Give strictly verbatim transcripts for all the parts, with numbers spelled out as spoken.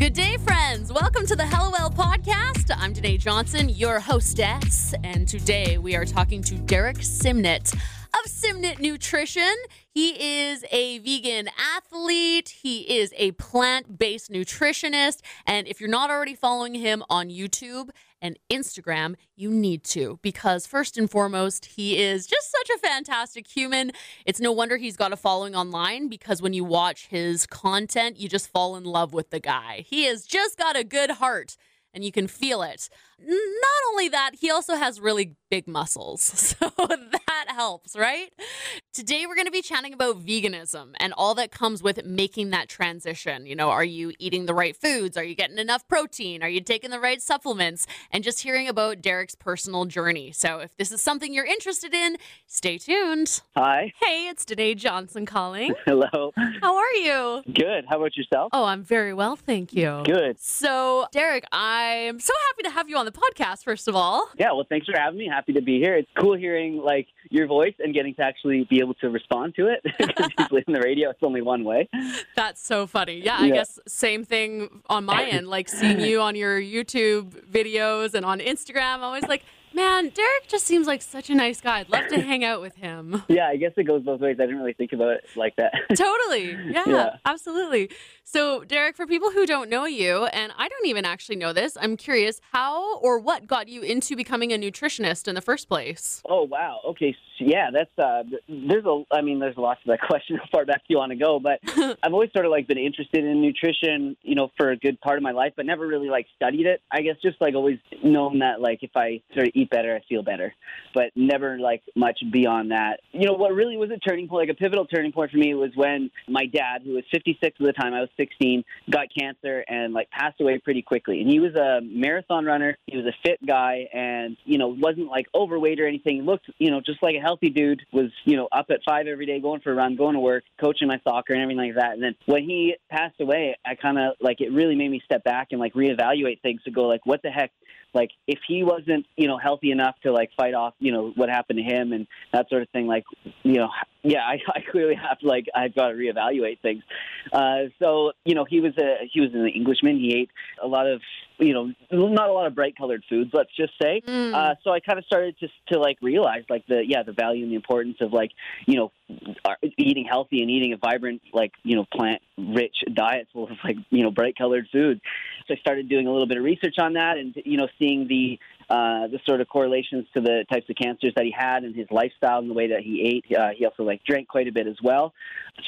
Good day, friends. Welcome to the Hello Well podcast. I'm Danae Johnson, your hostess, and today we are talking to Derek Simnett of Simnett Nutrition. He is a vegan athlete. He is a plant-based nutritionist. And if you're not already following him on YouTube and Instagram, you need to, because first and foremost, he is just such a fantastic human. It's no wonder he's got a following online, because when you watch his content, you just fall in love with the guy. He has just got a good heart, and you can feel it. Not only that, he also has really big muscles, so that helps, right? Today, we're going to be chatting about veganism and all that comes with making that transition. You know, are you eating the right foods? Are you getting enough protein? Are you taking the right supplements? And just hearing about Derek's personal journey. So if this is something you're interested in, stay tuned. Hi. Hey, it's Danae Johnson calling. Hello. How are you? Good. How about yourself? Oh, I'm very well, thank you. Good. So, Derek, I'm so happy to have you on the podcast, first of all. Yeah, well, thanks for having me. Happy to be here. It's cool hearing, like, your voice and getting to actually be able to respond to it, because usually on the radio, it's only one way. That's so funny. Yeah, yeah. I guess same thing on my end, like seeing you on your YouTube videos and on Instagram. I'm always like, man, Derek just seems like such a nice guy. I'd love to hang out with him. Yeah, I guess it goes both ways. I didn't really think about it like that. Totally. Yeah, yeah, absolutely. So, Derek, for people who don't know you, and I don't even actually know this, I'm curious, how or what got you into becoming a nutritionist in the first place? Oh, wow. Okay. So, yeah, that's, uh, there's a, I mean, there's lots of that question, how far back do you want to go, but I've always sort of like been interested in nutrition, you know, for a good part of my life, but never really like studied it. I guess just like always known that like if I sort of eat better, I feel better, but never like much beyond that. You know, what really was a turning point, like a pivotal turning point for me, was when my dad, who was fifty-six at the time, I was sixteen, got cancer and like passed away pretty quickly. And he was a marathon runner. He was a fit guy and, you know, wasn't like overweight or anything. He looked, you know, just like a healthy dude, was, you know, up at five every day, going for a run, going to work, coaching my soccer and everything like that. And then when he passed away, I kind of like, it really made me step back and like reevaluate things to go like, what the heck? Like, if he wasn't, you know, healthy enough to, like, fight off, you know, what happened to him and that sort of thing, like, you know, yeah, I, I clearly have to, like, I've got to reevaluate things. Uh, so, you know, he was a he was an Englishman. He ate a lot of, you know, not a lot of bright-colored foods, let's just say. Mm. Uh, so I kind of started to, to, like, realize, like, the, yeah, the value and the importance of, like, you know, eating healthy and eating a vibrant, like, you know, plant-rich diet full of, like, you know, bright-colored foods. So I started doing a little bit of research on that and, you know, seeing the uh, the sort of correlations to the types of cancers that he had and his lifestyle and the way that he ate. Uh, he also, like, drank quite a bit as well.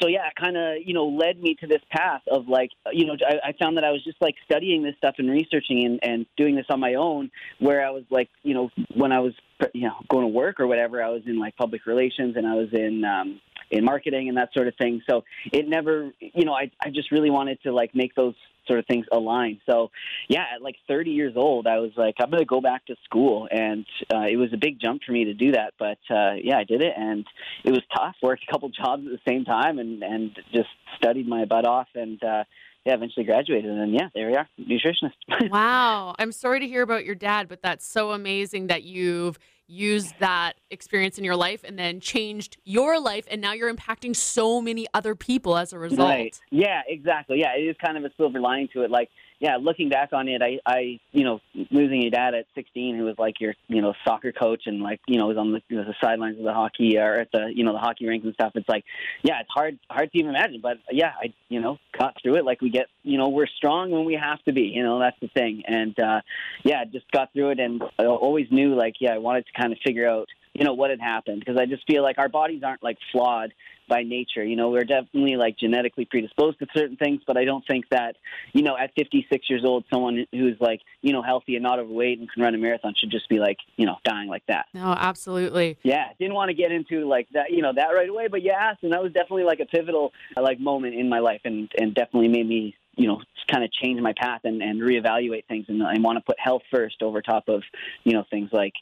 So, yeah, it kind of, you know, led me to this path of, like, you know, I, I found that I was just, like, studying this stuff and researching and, and doing this on my own, where I was, like, you know, when I was, you know, going to work or whatever, I was in, like, public relations and I was in um, in marketing and that sort of thing. So it never, you know, I, I just really wanted to, like, make those sort of things aligned. So yeah, at like thirty years old, I was like, I'm going to go back to school. And uh, it was a big jump for me to do that. But uh, yeah, I did it. And it was tough. Worked a couple jobs at the same time and, and just studied my butt off and uh, yeah, eventually graduated. And then yeah, there we are, nutritionist. Wow. I'm sorry to hear about your dad, but that's so amazing that you've used that experience in your life and then changed your life, and now you're impacting so many other people as a result. Right. Yeah, exactly. Yeah, it is kind of a silver lining to it. Like, yeah, looking back on it, I, I, you know, losing your dad at sixteen, who was like your, you know, soccer coach and like, you know, was on the, you know, the sidelines of the hockey or at the, you know, the hockey rink and stuff. It's like, yeah, it's hard, hard to even imagine. But yeah, I, you know, got through it. Like we get, you know, we're strong when we have to be. You know, that's the thing. And uh, yeah, just got through it, and I always knew, like, yeah, I wanted to kind of figure out, you know, what had happened, because I just feel like our bodies aren't like flawed by nature. You know, we're definitely like genetically predisposed to certain things, but I don't think that, you know, at fifty-six years old, someone who's like, you know, healthy and not overweight and can run a marathon should just be like, you know, dying like that. No, absolutely. Yeah. Didn't want to get into like that, you know, that right away, but yeah. And that was definitely like a pivotal like moment in my life, and, and definitely made me, you know, kind of change my path and, and reevaluate things, and I want to put health first over top of, you know, things like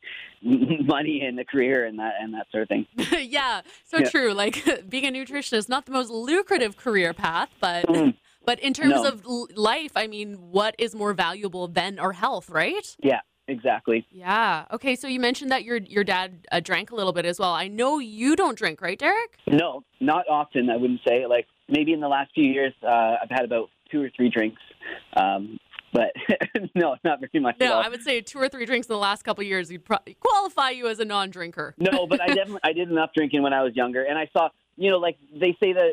money and a career and that and that sort of thing. Yeah, so yeah. True. Like being a nutritionist, not the most lucrative career path, but but in terms no. of life, I mean, what is more valuable than our health, right? Yeah. Exactly. Yeah. Okay. So you mentioned that your your dad uh, drank a little bit as well. I know you don't drink, right, Derek? No, not often. I wouldn't say, like, maybe in the last few years, uh, I've had about two or three drinks. Um, but no, not very much. No, at all. I would say two or three drinks in the last couple of years would probably qualify you as a non-drinker. No, but I definitely I did enough drinking when I was younger, and I saw. You know, like they say that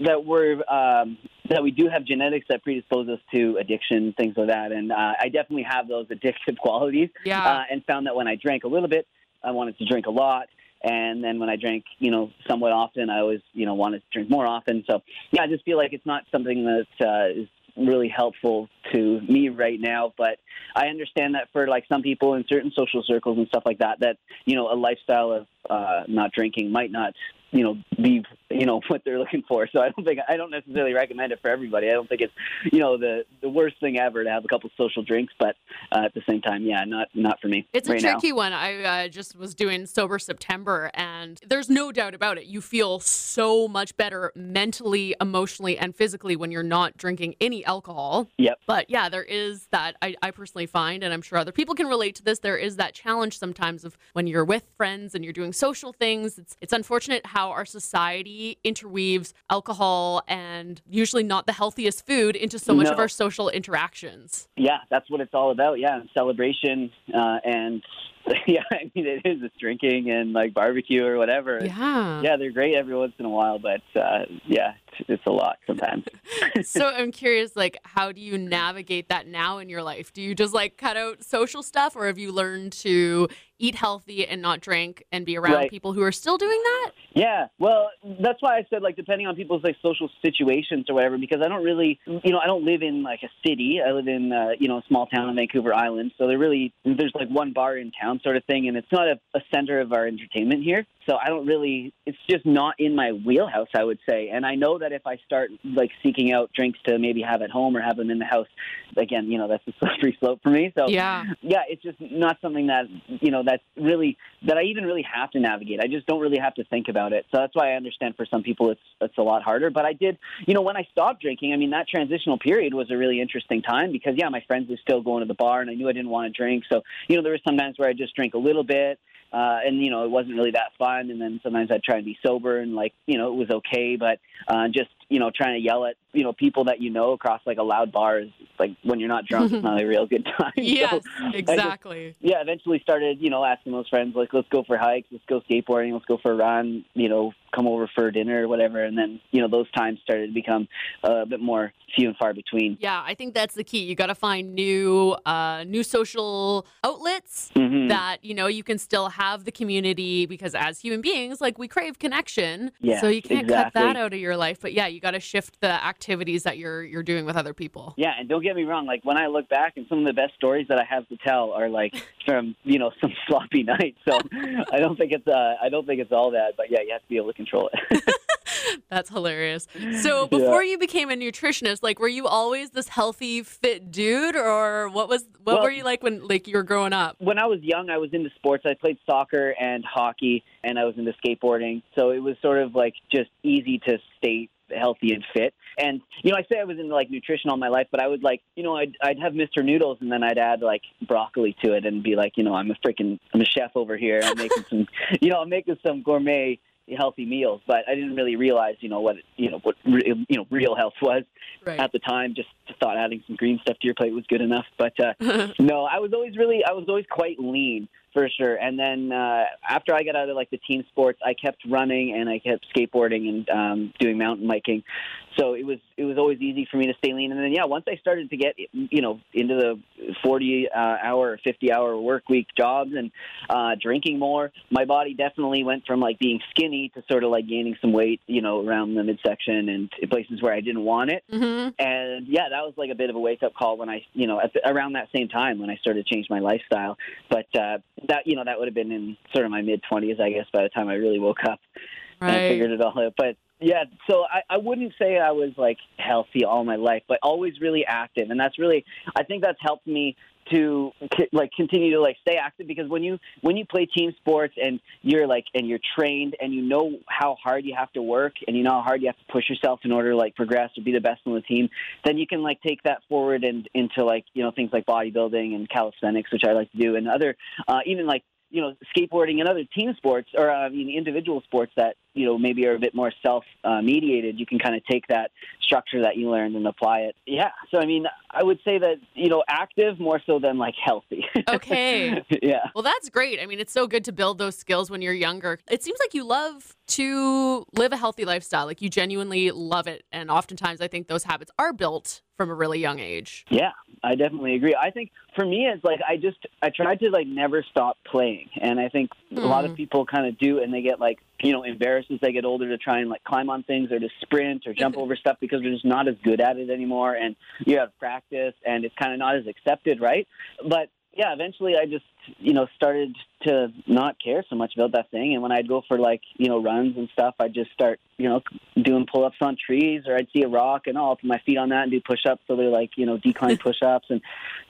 that we're um, that we do have genetics that predispose us to addiction, things like that. And uh, I definitely have those addictive qualities. Yeah. Uh, and found that when I drank a little bit, I wanted to drink a lot. And then when I drank, you know, somewhat often, I always, you know, wanted to drink more often. So, yeah, I just feel like it's not something that uh, is really helpful to me right now. But I understand that for, like, some people in certain social circles and stuff like that, that, you know, a lifestyle of uh, not drinking might not – you know, be, you know, what they're looking for. So I don't think, I don't necessarily recommend it for everybody. I don't think it's, you know, the, the worst thing ever to have a couple social drinks, but uh, at the same time, yeah, not, not for me. It's a tricky one. I uh, just was doing Sober September, and there's no doubt about it. You feel so much better mentally, emotionally, and physically when you're not drinking any alcohol. Yep. But yeah, there is that, I, I personally find, and I'm sure other people can relate to this, there is that challenge sometimes of when you're with friends and you're doing social things. It's, it's unfortunate how How our society interweaves alcohol and usually not the healthiest food into so much no. of our social interactions. Yeah, that's what it's all about. Yeah, celebration uh, and yeah, I mean it is. It's drinking and like barbecue or whatever. Yeah, yeah, they're great every once in a while, but uh, yeah, it's, it's a lot sometimes. So I'm curious, like, how do you navigate that now in your life? Do you just like cut out social stuff, or have you learned to eat healthy and not drink and be around right. people who are still doing that? Yeah. Well, that's why I said, like, depending on people's like social situations or whatever, because I don't really, you know, I don't live in like a city. I live in, uh, you know, a small town in Vancouver Island. So there really, there's like one bar in town sort of thing. And it's not a, a center of our entertainment here. So I don't really, it's just not in my wheelhouse, I would say. And I know that if I start like seeking out drinks to maybe have at home or have them in the house, again, you know, that's a slippery slope for me. So yeah, yeah, it's just not something that, you know, that's really, that I even really have to navigate. I just don't really have to think about it. So that's why I understand for some people it's it's a lot harder. But I did, you know, when I stopped drinking, I mean, that transitional period was a really interesting time because, yeah, my friends were still going to the bar and I knew I didn't want to drink. So, you know, there were some times where I just drank a little bit. Uh, and, you know, it wasn't really that fun. And then sometimes I'd try and be sober and, like, you know, it was okay. But uh, just, you know, trying to yell at, you know, people that you know across, like, a loud bar is, like, when you're not drunk, it's not a real good time. Yes, so exactly. Just, yeah, eventually started, you know, asking those friends, like, let's go for hikes, let's go skateboarding, let's go for a run, you know, come over for dinner or whatever. And then, you know, those times started to become a bit more few and far between. Yeah, I think that's the key. You got to find new, uh, new social outlets mm-hmm. that, you know, you can still have the community because as human beings, like, we crave connection. Yeah, so you can't exactly. cut that out of your life. But yeah, you got to shift the activities that you're, you're doing with other people. Yeah. And don't get me wrong. Like, when I look back, and some of the best stories that I have to tell are like from, you know, some sloppy night. So I don't think it's, uh, I don't think it's all that, but yeah, you have to be able to control it. That's hilarious. So before yeah. you became a nutritionist, like, were you always this healthy, fit dude, or what was what well, were you like when like you were growing up? When I was young, I was into sports. I played soccer and hockey, and I was into skateboarding. So it was sort of like just easy to stay healthy and fit. And, you know, I say I was into, like, nutrition all my life, but I would, like, you know, I'd, I'd have Mister Noodles, and then I'd add, like, broccoli to it and be like, you know, I'm a freaking, I'm a chef over here. I'm making some, you know, I'm making some gourmet healthy meals, but I didn't really realize, you know, what, you know, what, you know, real health was right. at the time. Just thought adding some green stuff to your plate was good enough. But uh, no, I was always really, I was always quite lean for sure. And then uh, after I got out of like the team sports, I kept running and I kept skateboarding and um, doing mountain biking. So it was, it was always easy for me to stay lean. And then, yeah, once I started to get, you know, into the forty uh, hour or fifty hour work week jobs and uh, drinking more, my body definitely went from like being skinny to sort of like gaining some weight, you know, around the midsection and places where I didn't want it. Mm-hmm. And yeah, that was like a bit of a wake up call when I, you know, at the, around that same time when I started to change my lifestyle. But uh, that, you know, that would have been in sort of my mid twenties, I guess, by the time I really woke up right. and I figured it all out. But yeah, so I, I wouldn't say I was, like, healthy all my life, but always really active. And that's really, I think that's helped me to, like, continue to, like, stay active, because when you when you play team sports and you're, like, and you're trained and you know how hard you have to work and you know how hard you have to push yourself in order to, like, progress or be the best on the team, then you can, like, take that forward and into, like, you know, things like bodybuilding and calisthenics, which I like to do, and other, uh, even, like, you know, skateboarding and other team sports or uh, individual sports that, you know, maybe are a bit more self-mediated, uh, you can kind of take that structure that you learned and apply it. Yeah. So, I mean, I would say that, you know, active more so than like healthy. Okay. Yeah. Well, that's great. I mean, it's so good to build those skills when you're younger. It seems like you love to live a healthy lifestyle. Like you genuinely love it. And oftentimes I think those habits are built from a really young age. Yeah, I definitely agree. I think for me, it's like, I just, I tried to like never stop playing. And I think mm. a lot of people kind of do, and they get like, you know, embarrassed as they get older to try and like climb on things or to sprint or jump over stuff because they're just not as good at it anymore. And you have practice and it's kind of not as accepted. Right. But yeah, eventually I just, you know, started to not care so much about that thing. And when I'd go for like, you know, runs and stuff, I'd just start, you know, doing pull-ups on trees, or I'd see a rock and oh, I'll put my feet on that and do push-ups. So they're like, you know, decline push-ups, and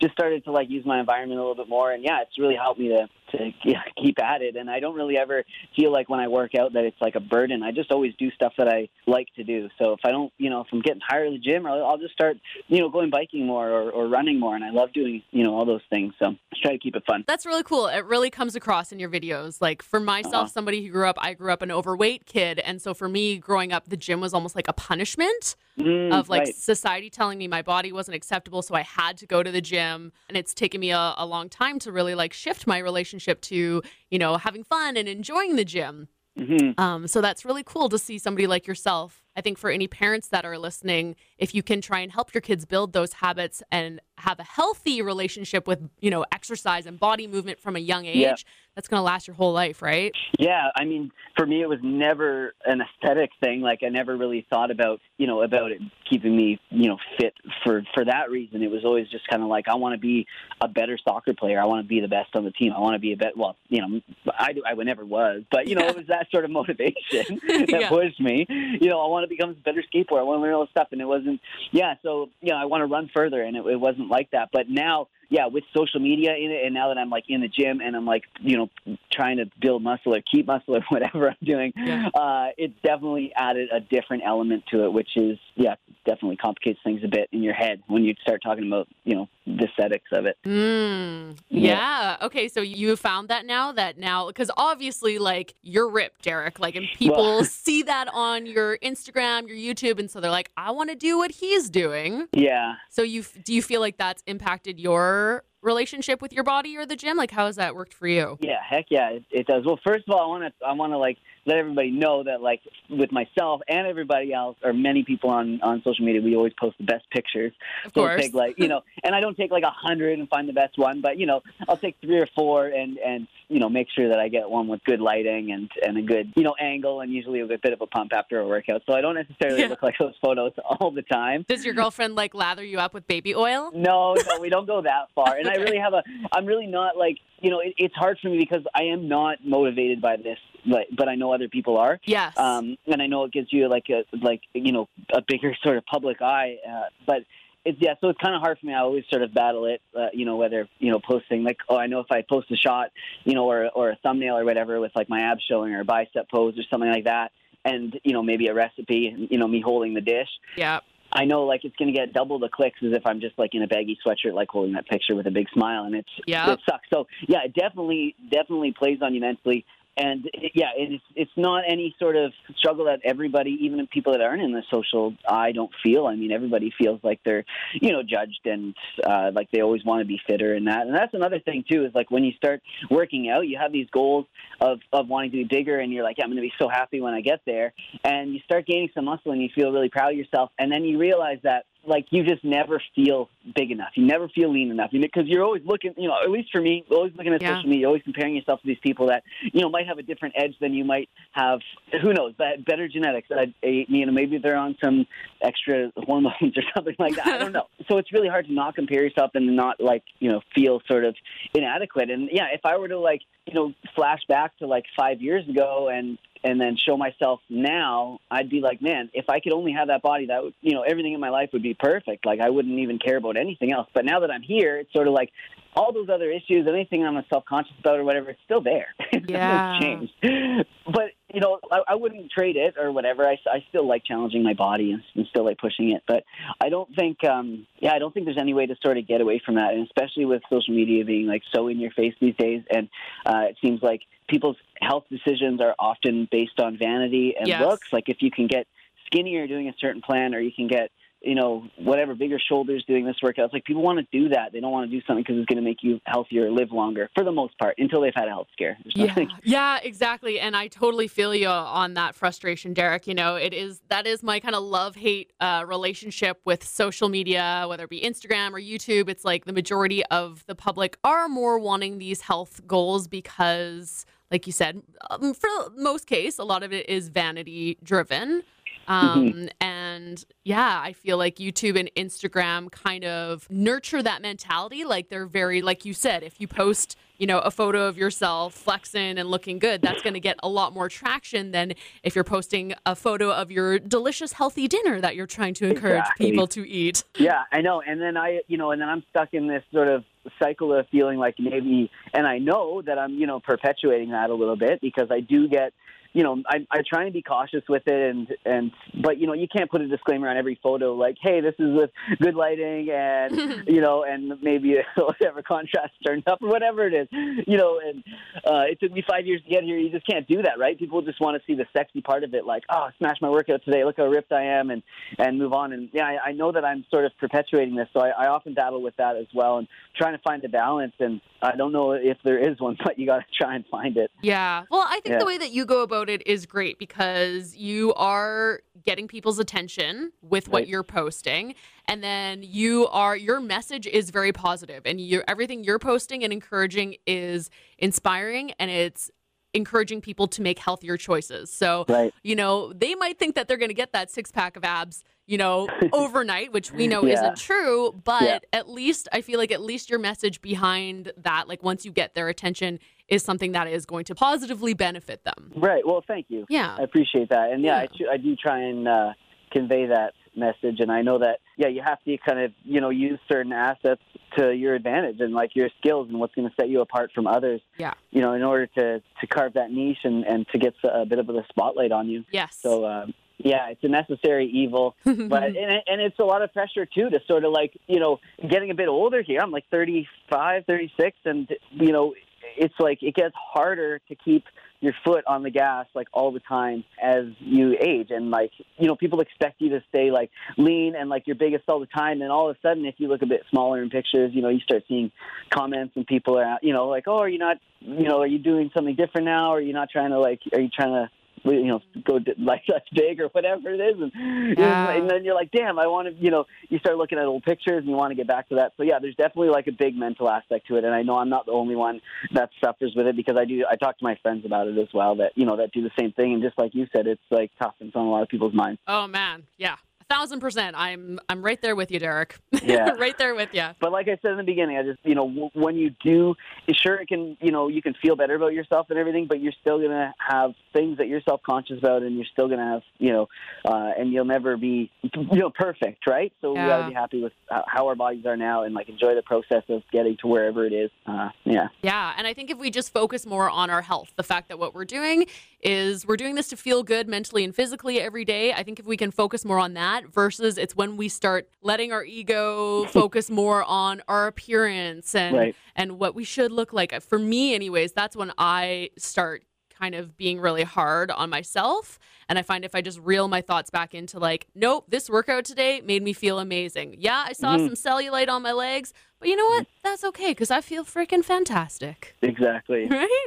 just started to like use my environment a little bit more. And yeah, it's really helped me to, to yeah, keep at it. And I don't really ever feel like when I work out that it's like a burden. I just always do stuff that I like to do. So if I don't, you know, if I'm getting tired of the gym, I'll, I'll just start, you know, going biking more or, or running more. And I love doing, you know, all those things. So just try to keep it fun. That's really cool. It really comes across in your videos. Like for myself, uh-huh. somebody who grew up, I grew up an overweight kid. And so for me growing up, the gym was almost like a punishment mm, of like right. society telling me my body wasn't acceptable. So I had to go to the gym, and it's taken me a, a long time to really like shift my relationship to, you know, having fun and enjoying the gym. Mm-hmm. Um, so that's really cool to see somebody like yourself. I think for any parents that are listening, if you can try and help your kids build those habits and have a healthy relationship with, you know, exercise and body movement from a young age, yeah. that's going to last your whole life, right? Yeah. I mean, for me, it was never an aesthetic thing. Like I never really thought about, you know, about it keeping me, you know, fit for, for that reason. It was always just kind of like, I want to be a better soccer player. I want to be the best on the team. I want to be a bet. Well, you know, I, I never was, but you know, yeah. it was that sort of motivation that yeah. pushed me, you know, I want becomes a better skateboarder. I want to learn all this stuff. And it wasn't, yeah, so, you know, I want to run further, and it, it wasn't like that. But now, yeah, with social media in it, and now that I'm like in the gym and I'm like, you know, trying to build muscle or keep muscle or whatever I'm doing, yeah. uh, it's definitely added a different element to it, which is, yeah, definitely complicates things a bit in your head when you start talking about, you know, the aesthetics of it. Mm, yeah. yeah. Okay. So you found that now that now, because obviously like you're ripped, Derek, like, and people well, see that on your Instagram, your YouTube. And so they're like, I want to do what he's doing. Yeah. So you, do you feel like that's impacted your relationship with your body or the gym? Like, how has that worked for you? Yeah, heck yeah, it, it does. Well, first of all, I want to I want to like let everybody know that like with myself and everybody else, or many people on, on social media, we always post the best pictures. Of course. So I'll take, like, you know, and I don't take like a hundred and find the best one, but you know, I'll take three or four and, and you know, make sure that I get one with good lighting and, and a good, you know, angle, and usually a bit of a pump after a workout. So I don't necessarily yeah. look like those photos all the time. Does your girlfriend like lather you up with baby oil? No, no, we don't go that far. And okay. I really have a, I'm really not like, you know, it, it's hard for me because I am not motivated by this, like, but I know other people are. Yes. Um, and I know it gives you like a, like, you know, a bigger sort of public eye, uh, but it's, yeah, so it's kind of hard for me. I always sort of battle it, uh, you know, whether, you know, posting like, oh, I know if I post a shot, you know, or, or a thumbnail or whatever with like my abs showing or a bicep pose or something like that. And, you know, maybe a recipe, you know, me holding the dish. Yeah. I know, like, it's going to get double the clicks as if I'm just, like, in a baggy sweatshirt, like, holding that picture with a big smile, and it's yeah. it sucks. So, yeah, it definitely, definitely plays on you mentally. And, it, yeah, it's it's not any sort of struggle that everybody, even people that aren't in the social eye, don't feel. I mean, everybody feels like they're, you know, judged and, uh, like, they always want to be fitter and that. And that's another thing, too, is, like, when you start working out, you have these goals of, of wanting to be bigger, and you're like, yeah, I'm going to be so happy when I get there. And you start gaining some muscle, and you feel really proud of yourself. And then you realize that, like, you just never feel big enough. You never feel lean enough, because you're always looking, you know, at least for me, always looking at yeah. social media, always comparing yourself to these people that, you know, might have a different edge than you might have, who knows, but better genetics. I, you know, maybe they're on some extra hormones or something like that. I don't know. So it's really hard to not compare yourself and not, like, you know, feel sort of inadequate. And yeah, if I were to, like, you know, flash back to like five years ago and, and then show myself now, I'd be like, man, if I could only have that body, that would, you know, everything in my life would be perfect. Like, I wouldn't even care about anything else. But now that I'm here, it's sort of like all those other issues, anything I'm self-conscious about or whatever, it's still there. Yeah. It's changed. But you know, I, I wouldn't trade it or whatever. I, I still like challenging my body and, and still like pushing it. But I don't think, um, yeah, I don't think there's any way to sort of get away from that. And especially with social media being like so in your face these days. And uh, it seems like people's health decisions are often based on vanity and yes. looks. Like if you can get skinnier doing a certain plan, or you can get, you know, whatever, bigger shoulders doing this workout. It's like people want to do that. They don't want to do something because it's going to make you healthier, live longer, for the most part, until they've had a health scare. Yeah. yeah, exactly. And I totally feel you on that frustration, Derek. You know, it is, that is my kind of love-hate uh, relationship with social media, whether it be Instagram or YouTube. It's like the majority of the public are more wanting these health goals because, like you said, um, for most case, a lot of it is vanity-driven. Um, mm-hmm. And yeah, I feel like YouTube and Instagram kind of nurture that mentality. Like they're very, like you said, if you post, you know, a photo of yourself flexing and looking good, that's going to get a lot more traction than if you're posting a photo of your delicious, healthy dinner that you're trying to encourage exactly. people to eat. Yeah, I know. And then I, you know, and then I'm stuck in this sort of cycle of feeling like maybe, and I know that I'm, you know, perpetuating that a little bit because I do get, you know, I, I try and be cautious with it, and, and but, you know, you can't put a disclaimer on every photo like, hey, this is with good lighting and, you know, and maybe whatever contrast turned up or whatever it is, you know, and uh, it took me five years to get here. You just can't do that, right? People just want to see the sexy part of it, like, oh, smash my workout today. Look how ripped I am, and, and move on. And, yeah, I, I know that I'm sort of perpetuating this, so I, I often battle with that as well and trying to find a balance, and I don't know if there is one, but you got to try and find it. Yeah. Well, I think yeah. the way that you go about it is great because you are getting people's attention with what right. you're posting, and then you are your message is very positive, and you everything you're posting and encouraging is inspiring, and it's encouraging people to make healthier choices. So right. you know, they might think that they're going to get that six pack of abs, you know, overnight, which we know yeah. isn't true, but yeah. at least I feel like at least your message behind that, like once you get their attention, is something that is going to positively benefit them. Right. Well, thank you. Yeah. I appreciate that. And yeah, yeah. I, tr- I do try and uh, convey that message. And I know that, yeah, you have to kind of, you know, use certain assets to your advantage and like your skills and what's going to set you apart from others, yeah. you know, in order to, to carve that niche and, and to get a bit of the spotlight on you. Yes. So, um, yeah, it's a necessary evil, but and, it, and it's a lot of pressure, too, to sort of like, you know, getting a bit older here. I'm like thirty-five, thirty-six, and, you know, it's like it gets harder to keep your foot on the gas like all the time as you age. And like, you know, people expect you to stay like lean and like your biggest all the time. And all of a sudden, if you look a bit smaller in pictures, you know, you start seeing comments and people are, you know, like, oh, are you not, you know, are you doing something different now? Are you not trying to like, are you trying to, you know, go like that's big or whatever it is. And, yeah. and then you're like, damn, I want to, you know, you start looking at old pictures and you want to get back to that. So yeah, there's definitely like a big mental aspect to it. And I know I'm not the only one that suffers with it because I do, I talk to my friends about it as well that, you know, that do the same thing. And just like you said, it's like tough and it's on a lot of people's minds. Oh man. Yeah. Thousand percent. I'm I'm right there with you, Derek. Yeah. right there with you. But like I said in the beginning, I just, you know, w- when you do, sure, it can, you know, you can feel better about yourself and everything, but you're still going to have things that you're self-conscious about, and you're still going to have, you know, uh, and you'll never be, you know, perfect, right? So yeah. we got to be happy with how our bodies are now and, like, enjoy the process of getting to wherever it is. Uh, yeah. Yeah, and I think if we just focus more on our health, the fact that what we're doing is we're doing this to feel good mentally and physically every day. I think if we can focus more on that, versus it's when we start letting our ego focus more on our appearance and right. and what we should look like. For me anyways, that's when I start kind of being really hard on myself. And I find if I just reel my thoughts back into like, nope, this workout today made me feel amazing. Yeah, I saw mm-hmm. some cellulite on my legs, but you know what? That's okay because I feel freaking fantastic. Exactly. Right?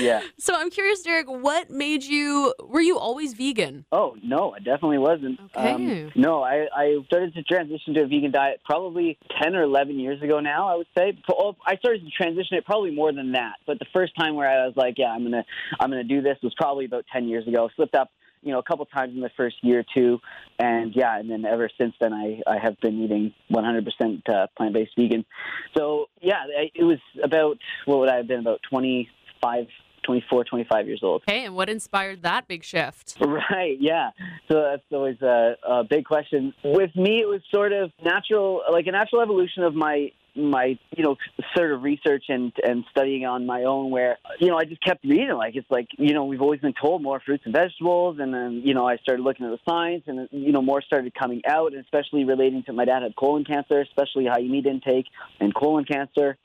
Yeah. So I'm curious, Derek, what made you, were you always vegan? Oh, no, I definitely wasn't. Okay. Um, no, I, I started to transition to a vegan diet probably ten or eleven years ago now, I would say. I started to transition it probably more than that. But the first time where I was like, yeah, I'm going to I'm gonna do this was probably about ten years ago. Slipped up, you know, a couple times in the first year or two. And yeah, and then ever since then, I, I have been eating one hundred percent uh, plant-based vegan. So yeah, I, it was about, what would I have been, about twenty-five, twenty-four, twenty-five years old. Okay, and what inspired that big shift? Right, yeah. So that's always a, a big question. With me, it was sort of natural, like a natural evolution of my my, you know, sort of research and, and studying on my own where, you know, I just kept reading. Like, it's like, you know, we've always been told more fruits and vegetables. And then, you know, I started looking at the science and, you know, more started coming out, and especially relating to my dad had colon cancer, especially how you need intake and colon cancer.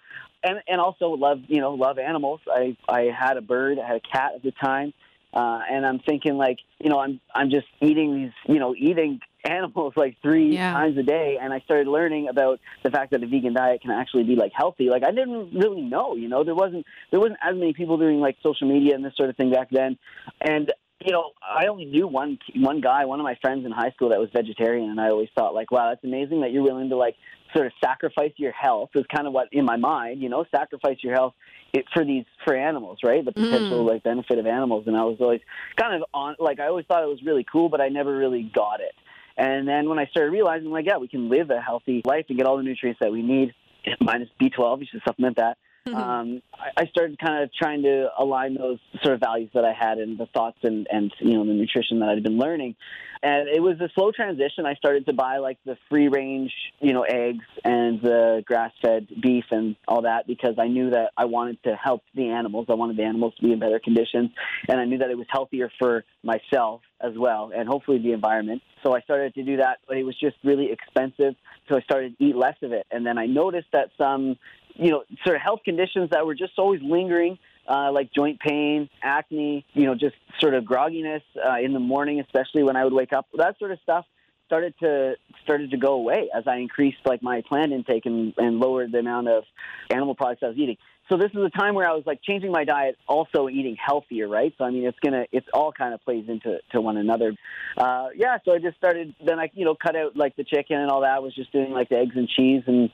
And and also love, you know, love animals. I, I had a bird, I had a cat at the time. Uh, and I'm thinking, like, you know, I'm I'm just eating these, you know, eating animals like three yeah. times a day. And I started learning about the fact that the vegan diet can actually be, like, healthy. Like, I didn't really know, you know, there wasn't there wasn't as many people doing, like, social media and this sort of thing back then. And, you know, I only knew one one guy, one of my friends in high school that was vegetarian. And I always thought, like, wow, that's amazing that you're willing to, like, sort of sacrifice your health is kind of what in my mind, you know, sacrifice your health it, for these, for animals, right? The potential mm. like benefit of animals. And I was always kind of on, like, I always thought it was really cool, but I never really got it. And then when I started realizing, like, yeah, we can live a healthy life and get all the nutrients that we need, minus B twelve, you should supplement that. Mm-hmm. Um, I, I started kind of trying to align those sort of values that I had and the thoughts and, and, you know, the nutrition that I'd been learning. And it was a slow transition. I started to buy, like, the free range, you know, eggs and the grass fed beef and all that, because I knew that I wanted to help the animals. I wanted the animals to be in better conditions. And I knew that it was healthier for myself as well, and hopefully the environment. So I started to do that, but it was just really expensive. So I started to eat less of it. And then I noticed that some, you know, sort of health conditions that were just always lingering, uh, like joint pain, acne, you know, just sort of grogginess uh, in the morning, especially when I would wake up, that sort of stuff started to started to go away as I increased, like, my plant intake and, and lowered the amount of animal products I was eating. So this is a time where I was, like, changing my diet, also eating healthier, right? So, I mean, it's going to, it's all kind of plays into to one another. Uh, yeah, so I just started, then I, you know, cut out, like, the chicken and all that, was just doing, like, the eggs and cheese. And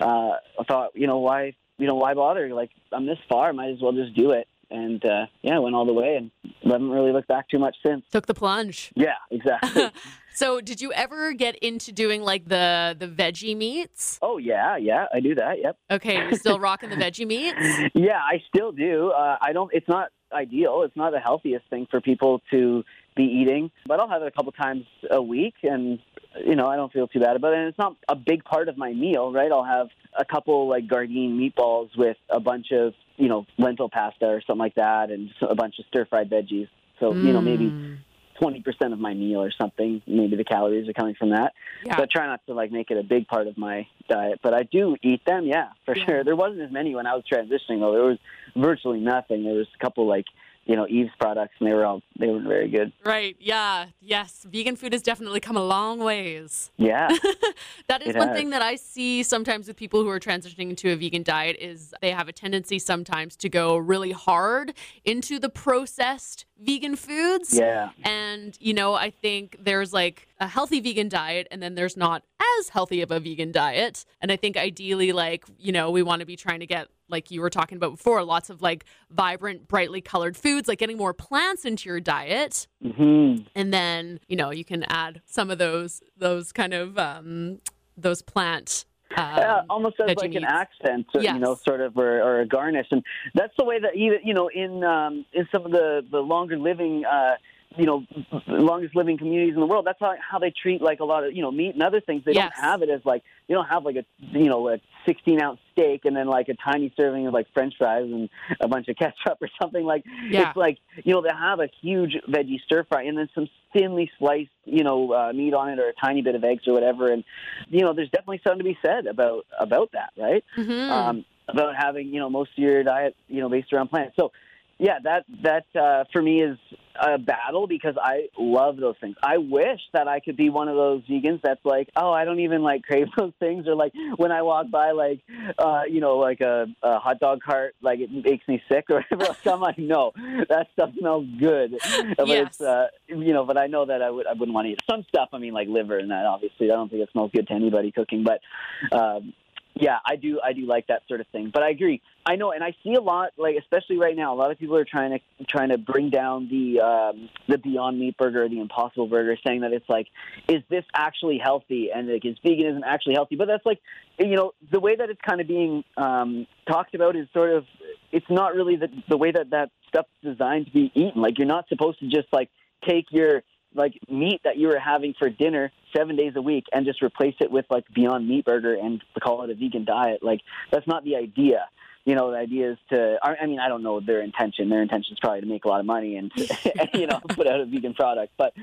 uh, I thought, you know, why, you know, why bother? Like, I'm this far, might as well just do it. And, uh, yeah, went all the way and haven't really looked back too much since. Took the plunge. Yeah, exactly. So did you ever get into doing, like, the, the veggie meats? Oh, yeah, yeah, I do that, yep. Okay, you're still rocking the veggie meats? Yeah, I still do. Uh, I don't. It's not ideal. It's not the healthiest thing for people to be eating, but I'll have it a couple times a week, and, you know, I don't feel too bad about it. And it's not a big part of my meal, right? I'll have a couple, like, Gardein meatballs with a bunch of, you know, lentil pasta or something like that, and a bunch of stir-fried veggies. So, mm. you know, maybe twenty percent of my meal or something, maybe the calories are coming from that. Yeah. So I try not to, like, make it a big part of my diet, but I do eat them. Yeah, for yeah. sure. There wasn't as many when I was transitioning, though. There was virtually nothing. There was a couple, like, you know, Eve's products, and they were all, they were very good. Right. Yeah. Yes. Vegan food has definitely come a long ways. Yeah. That is one has. thing that I see sometimes with people who are transitioning into a vegan diet is they have a tendency sometimes to go really hard into the processed vegan foods. Yeah. And, you know, I think there's, like, a healthy vegan diet, and then there's not as healthy of a vegan diet. And I think ideally, like, you know, we want to be trying to get, like you were talking about before, lots of, like, vibrant, brightly colored foods, like getting more plants into your diet. Mm-hmm. And then, you know, you can add some of those, those kind of, um, those plant Um, yeah, almost as like an accent, or, yes. you know, sort of, or, or a garnish. And that's the way that, even, you know, in um, in some of the, the longer living, uh, you know, longest living communities in the world, that's how, how they treat, like, a lot of, you know, meat and other things. They yes. don't have it as, like, they don't have, like, a, you know, a sixteen-ounce steak and then, like, a tiny serving of, like, French fries and a bunch of ketchup or something. Like, yeah. it's like, you know, they have a huge veggie stir-fry and then some thinly sliced, you know, uh, meat on it, or a tiny bit of eggs or whatever. And, you know, there's definitely something to be said about, about that, right? Mm-hmm. Um, about having, you know, most of your diet, you know, based around plants. So, yeah, that, that uh, for me is a battle, because I love those things. I wish that I could be one of those vegans that's like, oh, I don't even, like, crave those things. Or, like, when I walk by, like, uh, you know, like a, a hot dog cart, like, it makes me sick or whatever. I'm like, no, that stuff smells good. But yes. it's, uh, you know, but I know that I, would, I wouldn't want to eat some stuff. I mean, like, liver and that, obviously. I don't think it smells good to anybody cooking, but um, yeah, I do. I do like that sort of thing. But I agree. I know, and I see a lot, like, especially right now, a lot of people are trying to trying to bring down the um, the Beyond Meat burger, the Impossible burger, saying that it's like, is this actually healthy? And, like, is veganism actually healthy? But that's, like, you know, the way that it's kind of being um, talked about is sort of, it's not really the the way that that stuff's designed to be eaten. Like, you're not supposed to just, like, take your like meat that you were having for dinner seven days a week and just replace it with like Beyond Meat burger and call it a vegan diet. Like, that's not the idea. You know, the idea is to, I mean, I don't know their intention. Their intention is probably to make a lot of money and, you know, put out a vegan product. But,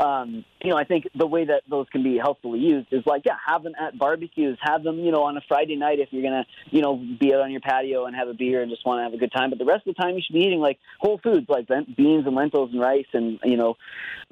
um, you know, I think the way that those can be helpfully used is like, yeah, have them at barbecues, have them, you know, on a Friday night if you're going to, you know, be out on your patio and have a beer and just want to have a good time. But the rest of the time you should be eating like whole foods, like beans and lentils and rice and, you know,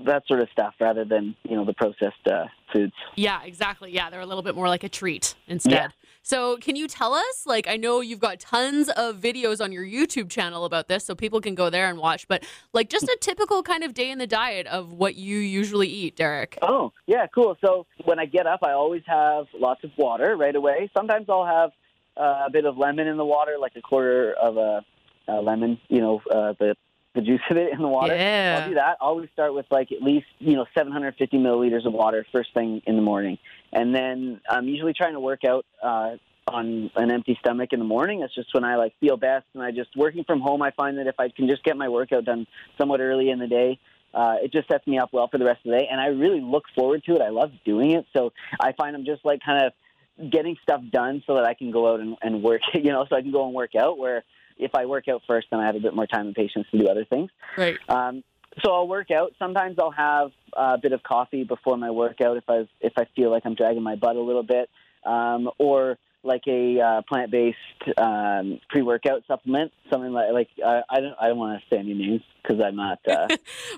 that sort of stuff rather than, you know, the processed uh, foods. Yeah, exactly. Yeah, they're a little bit more like a treat instead. Yeah. So can you tell us, like, I know you've got tons of videos on your YouTube channel about this, so people can go there and watch, but like just a typical kind of day in the diet of what you usually eat, Derek. Oh, yeah, cool. So when I get up, I always have lots of water right away. Sometimes I'll have uh, a bit of lemon in the water, like a quarter of a, a lemon, you know, uh, the, the juice of it in the water. Yeah. I'll do that. I'll always start with like at least, you know, seven hundred fifty milliliters of water first thing in the morning. And then I'm usually trying to work out uh, on an empty stomach in the morning. That's just when I like feel best. And I just, working from home, I find that if I can just get my workout done somewhat early in the day, uh, it just sets me up well for the rest of the day. And I really look forward to it. I love doing it. So I find I'm just like kind of getting stuff done so that I can go out and, and work, you know, so I can go and work out, where if I work out first, then I have a bit more time and patience to do other things. Right. Um, So I'll work out. Sometimes I'll have a bit of coffee before my workout if I if I feel like I'm dragging my butt a little bit, um, or like a uh, plant-based um, pre-workout supplement, something like like uh, I don't I don't want to say any names because I'm not. Uh,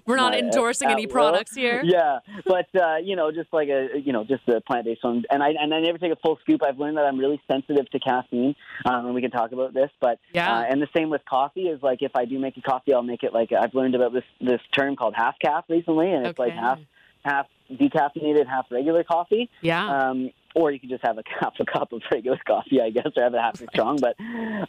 We're not, not endorsing any products well. Here. Yeah, but uh, you know, just like a you know, just a plant-based one, and I and I never take a full scoop. I've learned that I'm really sensitive to caffeine, um, and we can talk about this. But yeah, uh, and the same with coffee is like if I do make a coffee, I'll make it like I've learned about this this term called half calf recently, and it's okay. like half half decaffeinated, half regular coffee. Yeah. Um, Or you can just have a cup, a cup of regular coffee, I guess, or have it half right. strong. But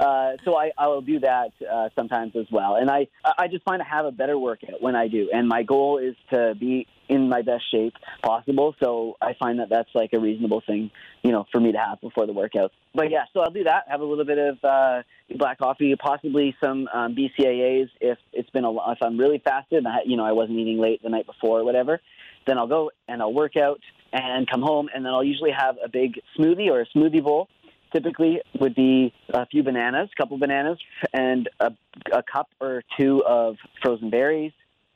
uh, so I, I will do that uh, sometimes as well. And I, I just find I have a better workout when I do. And my goal is to be in my best shape possible. So I find that that's like a reasonable thing, you know, for me to have before the workout. But yeah, so I'll do that. Have a little bit of uh, black coffee, possibly some um, B C A As if it's been a lot. If I'm really fasted, and I, you know, I wasn't eating late the night before or whatever, then I'll go and I'll work out and come home. And then I'll usually have a big smoothie or a smoothie bowl. Typically would be a few bananas, a couple bananas, and a, a cup or two of frozen berries.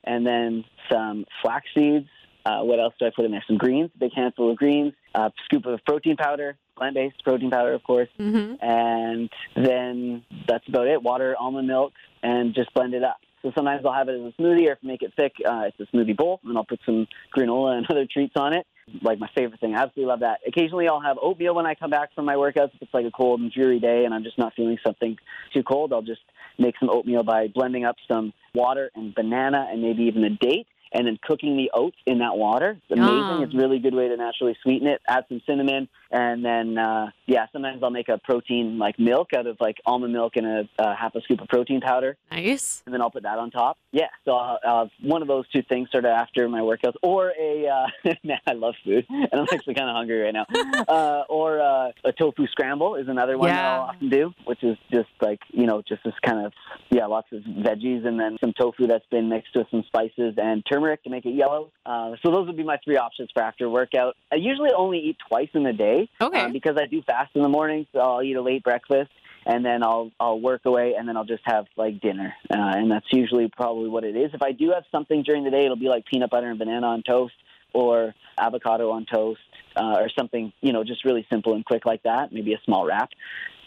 And then some flax seeds. Uh, what else do I put in there? Some greens, a big handful of greens, a scoop of protein powder, plant-based protein powder, of course. Mm-hmm. And then that's about it. Water, almond milk, and just blend it up. So sometimes I'll have it as a smoothie, or if I make it thick, uh, it's a smoothie bowl. And I'll put some granola and other treats on it. Like my favorite thing. I absolutely love that. Occasionally I'll have oatmeal when I come back from my workouts. If it's like a cold and dreary day and I'm just not feeling something too cold, I'll just make some oatmeal by blending up some water and banana and maybe even a date, and then cooking the oats in that water. It's amazing. Yum. It's a really good way to naturally sweeten it. Add some cinnamon. And then, uh, yeah, sometimes I'll make a protein like milk out of like almond milk and a uh, half a scoop of protein powder. Nice. And then I'll put that on top. Yeah. So I'll, I'll have one of those two things sort of after my workouts, or a, uh, man, I love food and I'm actually kind of hungry right now. Uh, or uh, a tofu scramble is another one yeah. that I'll often do, which is just like, you know, just this kind of, yeah, lots of veggies and then some tofu that's been mixed with some spices and turmeric to make it yellow. Uh, so those would be my three options for after workout. I usually only eat twice in a day okay. uh, because I do fast in the morning. So I'll eat a late breakfast and then I'll I'll work away and then I'll just have like dinner. Uh, and that's usually probably what it is. If I do have something during the day, it'll be like peanut butter and banana on toast or avocado on toast uh, or something, you know, just really simple and quick like that. Maybe a small wrap.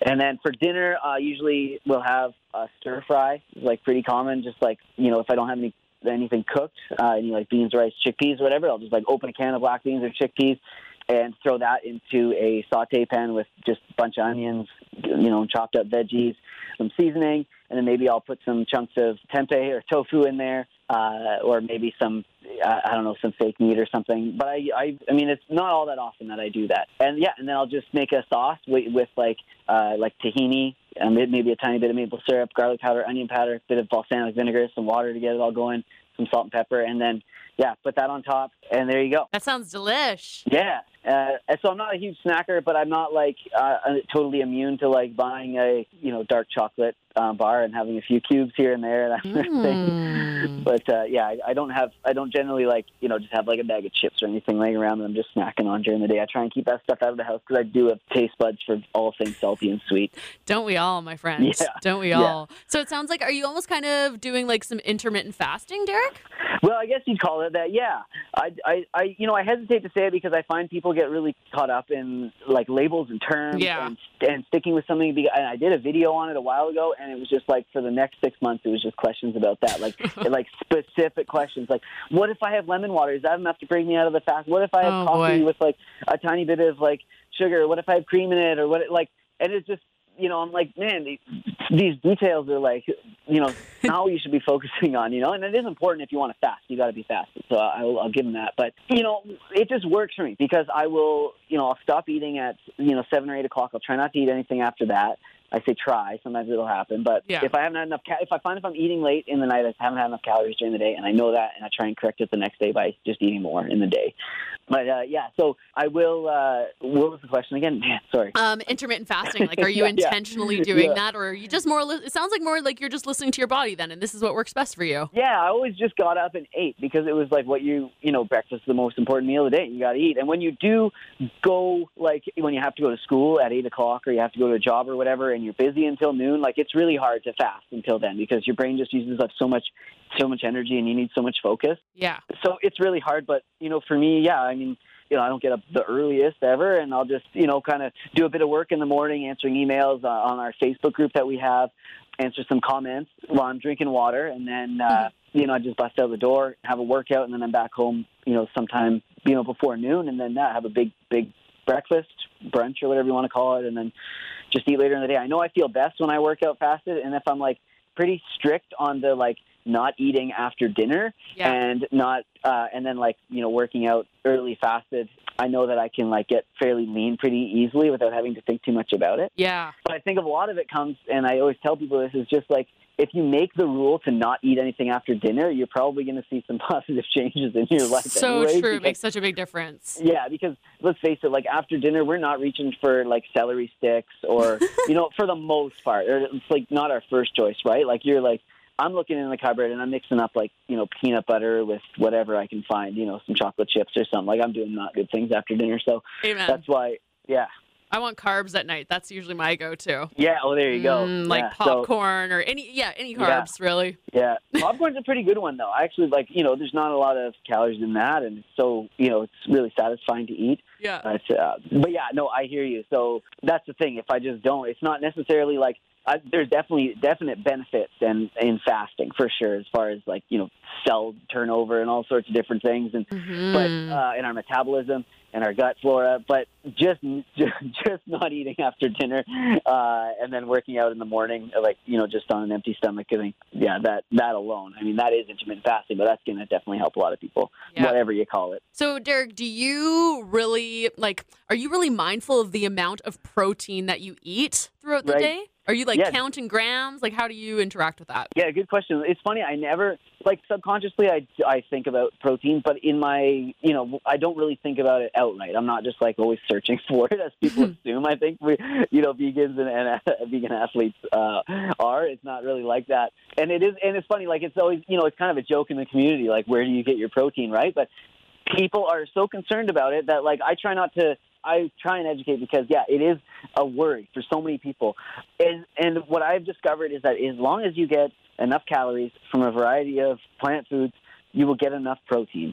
And then for dinner, uh, usually we'll have a stir fry, like pretty common, just like, you know, if I don't have any anything cooked, uh, any like beans, rice, chickpeas, whatever, I'll just like open a can of black beans or chickpeas and throw that into a saute pan with just a bunch of onions, you know, chopped up veggies, some seasoning, and then maybe I'll put some chunks of tempeh or tofu in there, uh, or maybe some, uh, I don't know, some fake meat or something. But I, I, I mean, it's not all that often that I do that. And yeah, and then I'll just make a sauce with, with like, uh, like tahini, Um, maybe a tiny bit of maple syrup, garlic powder, onion powder, bit of balsamic vinegar, some water to get it all going, some salt and pepper, and then, yeah, put that on top, and there you go. That sounds delish. Yeah. Uh, so I'm not a huge snacker, but I'm not, like, uh, totally immune to, like, buying a, you know, dark chocolate uh, bar and having a few cubes here and there, that sort of thing. But uh, yeah, I, I don't have, I don't generally like, you know, just have like a bag of chips or anything laying around that I'm just snacking on during the day. I try and keep that stuff out of the house because I do have taste buds for all things salty and sweet. Don't we all, my friends? Yeah. Don't we all? Yeah. So it sounds like, are you almost kind of doing like some intermittent fasting, Derek? Well, I guess you'd call it that. Yeah. I, I, I, you know, I hesitate to say it because I find people get really caught up in like labels and terms yeah. and, and sticking with something. And I did a video on it a while ago, and it was just like for the next six months, it was just questions about that, like like specific questions, like what if I have lemon water? Is that enough to bring me out of the fast? What if I have oh, coffee boy. with like a tiny bit of like sugar? What if I have cream in it? Or what? It, like, and it's just, you know, I'm like, man, these, these details are like, you know, not what you should be focusing on, you know, and it is important if you want to fast, you got to be fasted. So I'll, I'll give them that. But, you know, it just works for me because I will, you know, I'll stop eating at, you know, seven or eight o'clock. I'll try not to eat anything after that. I say try. Sometimes it'll happen. But yeah. if I haven't had enough, ca- if I find if I'm eating late in the night, I haven't had enough calories during the day, and I know that, and I try and correct it the next day by just eating more in the day. But uh, yeah, so I will. Uh, what was the question again? Man, sorry. Um, intermittent fasting. Like, are you intentionally yeah. doing yeah. that, or are you just more? Li- it sounds like more like you're just listening to your body then, and this is what works best for you. Yeah, I always just got up and ate because it was like what you you know, breakfast is the most important meal of the day. You got to eat, and when you do go, like when you have to go to school at eight o'clock, or you have to go to a job or whatever, and you're busy until noon, like it's really hard to fast until then because your brain just uses up so much, so much energy and you need so much focus. Yeah. So it's really hard. But, you know, for me, yeah, I mean, you know, I don't get up the earliest ever, and I'll just, you know, kind of do a bit of work in the morning, answering emails uh, on our Facebook group that we have, answer some comments while I'm drinking water. And then, uh, mm-hmm. you know, I just bust out the door, have a workout, and then I'm back home, you know, sometime, you know, before noon. And then uh, have a big, big breakfast, brunch or whatever you want to call it. And then just eat later in the day. I know I feel best when I work out fasted. And if I'm like pretty strict on the, like, not eating after dinner yeah. and not, uh, and then like, you know, working out early fasted, I know that I can like get fairly lean pretty easily without having to think too much about it. Yeah. But I think a lot of it comes, and I always tell people this, is just like, if you make the rule to not eat anything after dinner, you're probably going to see some positive changes in your life. So anyways, true. Because, it makes such a big difference. Yeah, because let's face it, like after dinner, we're not reaching for like celery sticks or, you know, for the most part, or it's like not our first choice, right? Like you're like, I'm looking in the cupboard and I'm mixing up like, you know, peanut butter with whatever I can find, you know, some chocolate chips or something. Like I'm doing not good things after dinner. So Amen. That's why, yeah. I want carbs at night. That's usually my go-to. Yeah. Oh, there you go. Mm, like yeah, popcorn so, or any, yeah, any carbs yeah, really. Yeah. Popcorn's a pretty good one though. I actually like, you know, there's not a lot of calories in that. And so, you know, it's really satisfying to eat. Yeah. But, uh, but yeah, no, I hear you. So that's the thing. If I just don't, it's not necessarily like, I, there's definitely definite benefits in, in fasting for sure, as far as like, you know, cell turnover and all sorts of different things, and mm-hmm. but uh, in our metabolism and our gut flora. But just just not eating after dinner uh, and then working out in the morning, like, you know, just on an empty stomach. I mean, yeah, that that alone. I mean, that is intermittent fasting, but that's going to definitely help a lot of people, yeah. whatever you call it. So, Derek, do you really like? Are you really mindful of the amount of protein that you eat throughout the right. day? Are you, like, yeah. counting grams? Like, how do you interact with that? Yeah, good question. It's funny. I never, like, subconsciously I, I think about protein, but in my, you know, I don't really think about it outright. I'm not just, like, always searching for it, as people assume. I think, we, you know, vegans and, and uh, vegan athletes uh, are. It's not really like that. And it is, and it's funny. Like, it's always, you know, it's kind of a joke in the community, like, where do you get your protein, right? But people are so concerned about it that, like, I try not to. I try and educate because, yeah, it is a worry for so many people. And, and what I've discovered is that as long as you get enough calories from a variety of plant foods, you will get enough protein.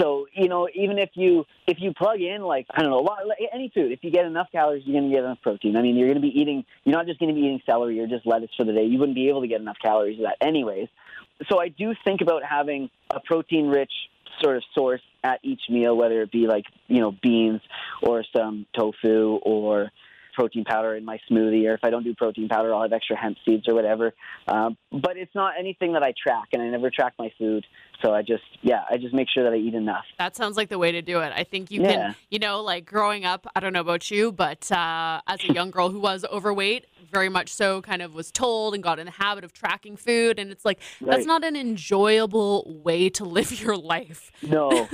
So, you know, even if you if you plug in, like, I don't know, a lot, any food, if you get enough calories, you're going to get enough protein. I mean, you're going to be eating, you're not just going to be eating celery or just lettuce for the day. You wouldn't be able to get enough calories of that anyways. So I do think about having a protein-rich sort of source at each meal, whether it be like, you know, beans or some tofu or protein powder in my smoothie, or if I don't do protein powder, I'll have extra hemp seeds or whatever. Um, but it's not anything that I track, and I never track my food. So I just, yeah, I just make sure that I eat enough. That sounds like the way to do it. I think you yeah. can, you know, like growing up, I don't know about you, but uh, as a young girl who was overweight, very much so kind of was told and got in the habit of tracking food. And it's like, right. that's not an enjoyable way to live your life. No,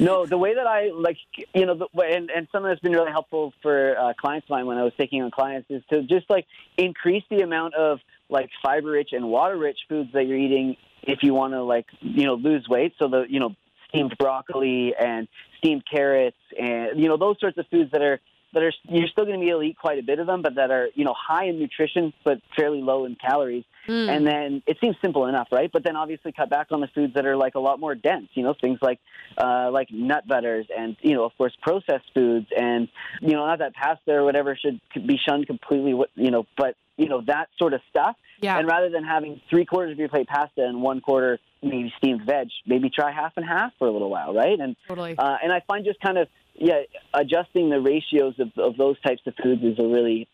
no. The way that I like, you know, the, and, and something that's been really helpful for uh, clients of mine when I was taking on clients is to just like increase the amount of like fiber-rich and water-rich foods that you're eating if you want to, like, you know, lose weight. So the, you know, steamed broccoli and steamed carrots and, you know, those sorts of foods that are, that are, you're still going to be able to eat quite a bit of them, but that are, you know, high in nutrition, but fairly low in calories. Mm. And then it seems simple enough, right? But then obviously cut back on the foods that are like a lot more dense, you know, things like, uh, like nut butters and, you know, of course, processed foods and, you know, not that pasta or whatever should be shunned completely, you know, but, you know, that sort of stuff. Yeah. And rather than having three quarters of your plate pasta and one quarter maybe steamed veg, maybe try half and half for a little while, right? And, totally. uh, and I find just kind of, Yeah, adjusting the ratios of, of those types of foods is a really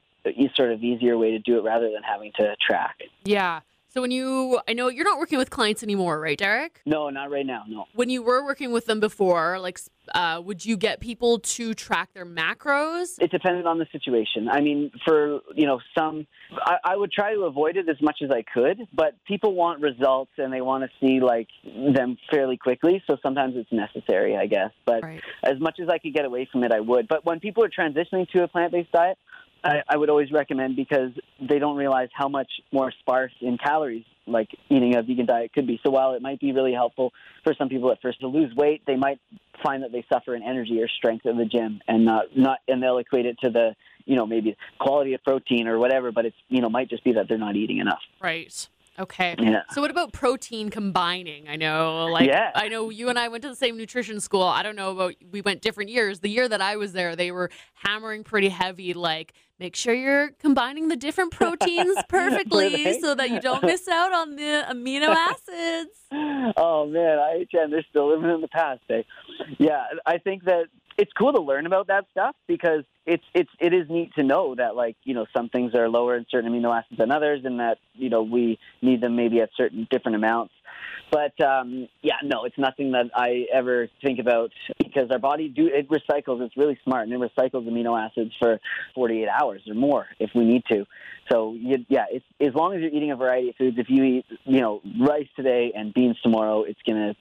sort of easier way to do it rather than having to track. Yeah. So when you, I know you're not working with clients anymore, right, Derek? No, not right now, no. When you were working with them before, like, uh, would you get people to track their macros? It depended on the situation. I mean, for, you know, some, I, I would try to avoid it as much as I could, but people want results and they want to see, like, them fairly quickly, so sometimes it's necessary, I guess. But right. as much as I could get away from it, I would. But when people are transitioning to a plant-based diet, I, I would always recommend because they don't realize how much more sparse in calories like eating a vegan diet could be. So while it might be really helpful for some people at first to lose weight, they might find that they suffer in energy or strength at the gym and not, not and they'll equate it to the, you know, maybe quality of protein or whatever, but it's, you know, might just be that they're not eating enough. Right. Okay. Yeah. So what about protein combining? I know, like, yeah. I know you and I went to the same nutrition school. I don't know about, we went different years. The year that I was there, they were hammering pretty heavy, like, make sure you're combining the different proteins perfectly so that you don't miss out on the amino acids. Oh, man, I H N, they're still living in the past, eh? Yeah, I think that it's cool to learn about that stuff because it's it's it is neat to know that, like, you know, some things are lower in certain amino acids than others and that, you know, we need them maybe at certain different amounts. But um, yeah, no, it's nothing that I ever think about because our body do it recycles. It's really smart and it recycles amino acids for forty-eight hours or more if we need to. So you, yeah, it's, as long as you're eating a variety of foods, if you eat, you know, rice today and beans tomorrow, it's gonna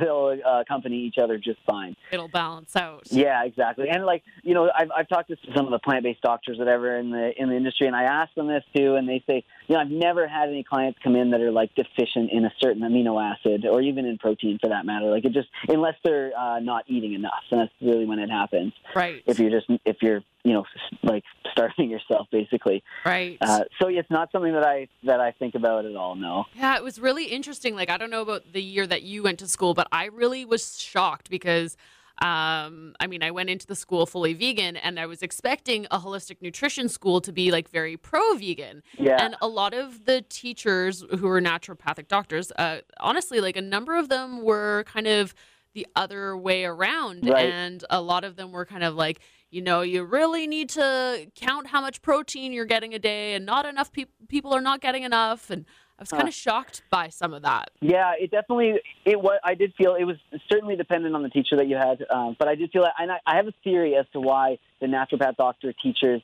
they'll uh, accompany each other just fine. It'll balance out. Yeah, exactly. And like, you know, I've, I've talked to some of the plant-based doctors, whatever, in the in the industry, and I asked them this too, and they say, you know, I've never had any clients come in that are like deficient in a certain amino acid or even in protein for that matter. Like it just, unless they're uh, not eating enough, and that's really when it happens. Right. If you're just if you're you know, like starving yourself basically. Right. Uh, so it's not something that I, that I think about at all. No. Yeah. It was really interesting. Like, I don't know about the year that you went to school, but I really was shocked because, um, I mean, I went into the school fully vegan and I was expecting a holistic nutrition school to be like very pro vegan. Yeah. And a lot of the teachers who were naturopathic doctors, uh, honestly, like a number of them were kind of the other way around. Right. And a lot of them were kind of like, you know, you really need to count how much protein you're getting a day and not enough people, people are not getting enough. And I was kind of shocked by some of that. Yeah, it definitely, it was, I did feel it was certainly dependent on the teacher that you had. Um, but I did feel that, and I, I have a theory as to why the naturopath doctor teachers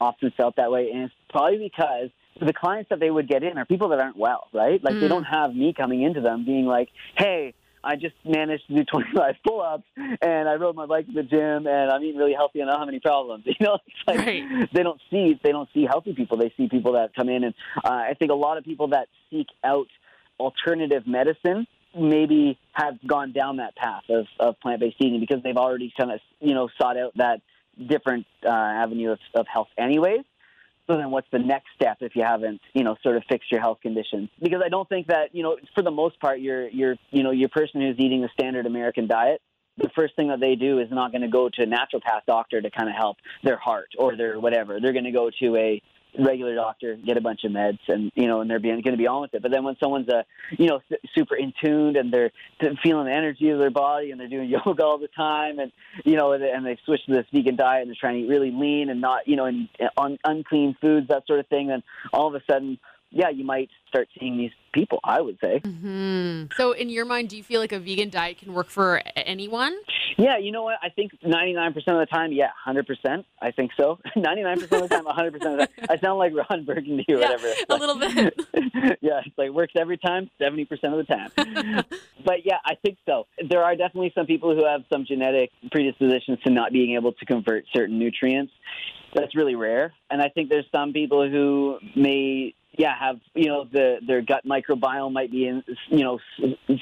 often felt that way. And it's probably because the clients that they would get in are people that aren't well, right? Like mm. they don't have me coming into them being like, hey, I just managed to do twenty-five pull-ups and I rode my bike to the gym and I'm eating really healthy and I don't have any problems. You know, it's like right. they don't see, they don't see healthy people. They see people that come in. And uh, I think a lot of people that seek out alternative medicine maybe have gone down that path of, of plant-based eating because they've already kind of, you know, sought out that different uh, avenue of, of health anyways. So then what's the next step if you haven't, you know, sort of fixed your health conditions? Because I don't think that, you know, for the most part, you're, you're, you know, your person who's eating the standard American diet, the first thing that they do is not going to go to a naturopath doctor to kind of help their heart or their whatever. They're going to go to a regular doctor, get a bunch of meds and, you know, and they're being, going to be on with it. But then when someone's, a, you know, super in tuned and they're feeling the energy of their body and they're doing yoga all the time and, you know, and they've switched to this vegan diet and they're trying to eat really lean and not, you know, and on unclean foods, that sort of thing, then all of a sudden, yeah, you might start seeing these people, I would say. Mm-hmm. So in your mind, do you feel like a vegan diet can work for anyone? Yeah, you know what? I think ninety-nine percent of the time, yeah, one hundred percent. I think so. ninety-nine percent of the time, one hundred percent of the time. I sound like Ron Burgundy or yeah, whatever. Like, a little bit. Yeah, it's like works every time, seventy percent of the time. But yeah, I think so. There are definitely some people who have some genetic predispositions to not being able to convert certain nutrients. That's really rare. And I think there's some people who may yeah, have, you know, the, their gut microbiome might be, in, you know,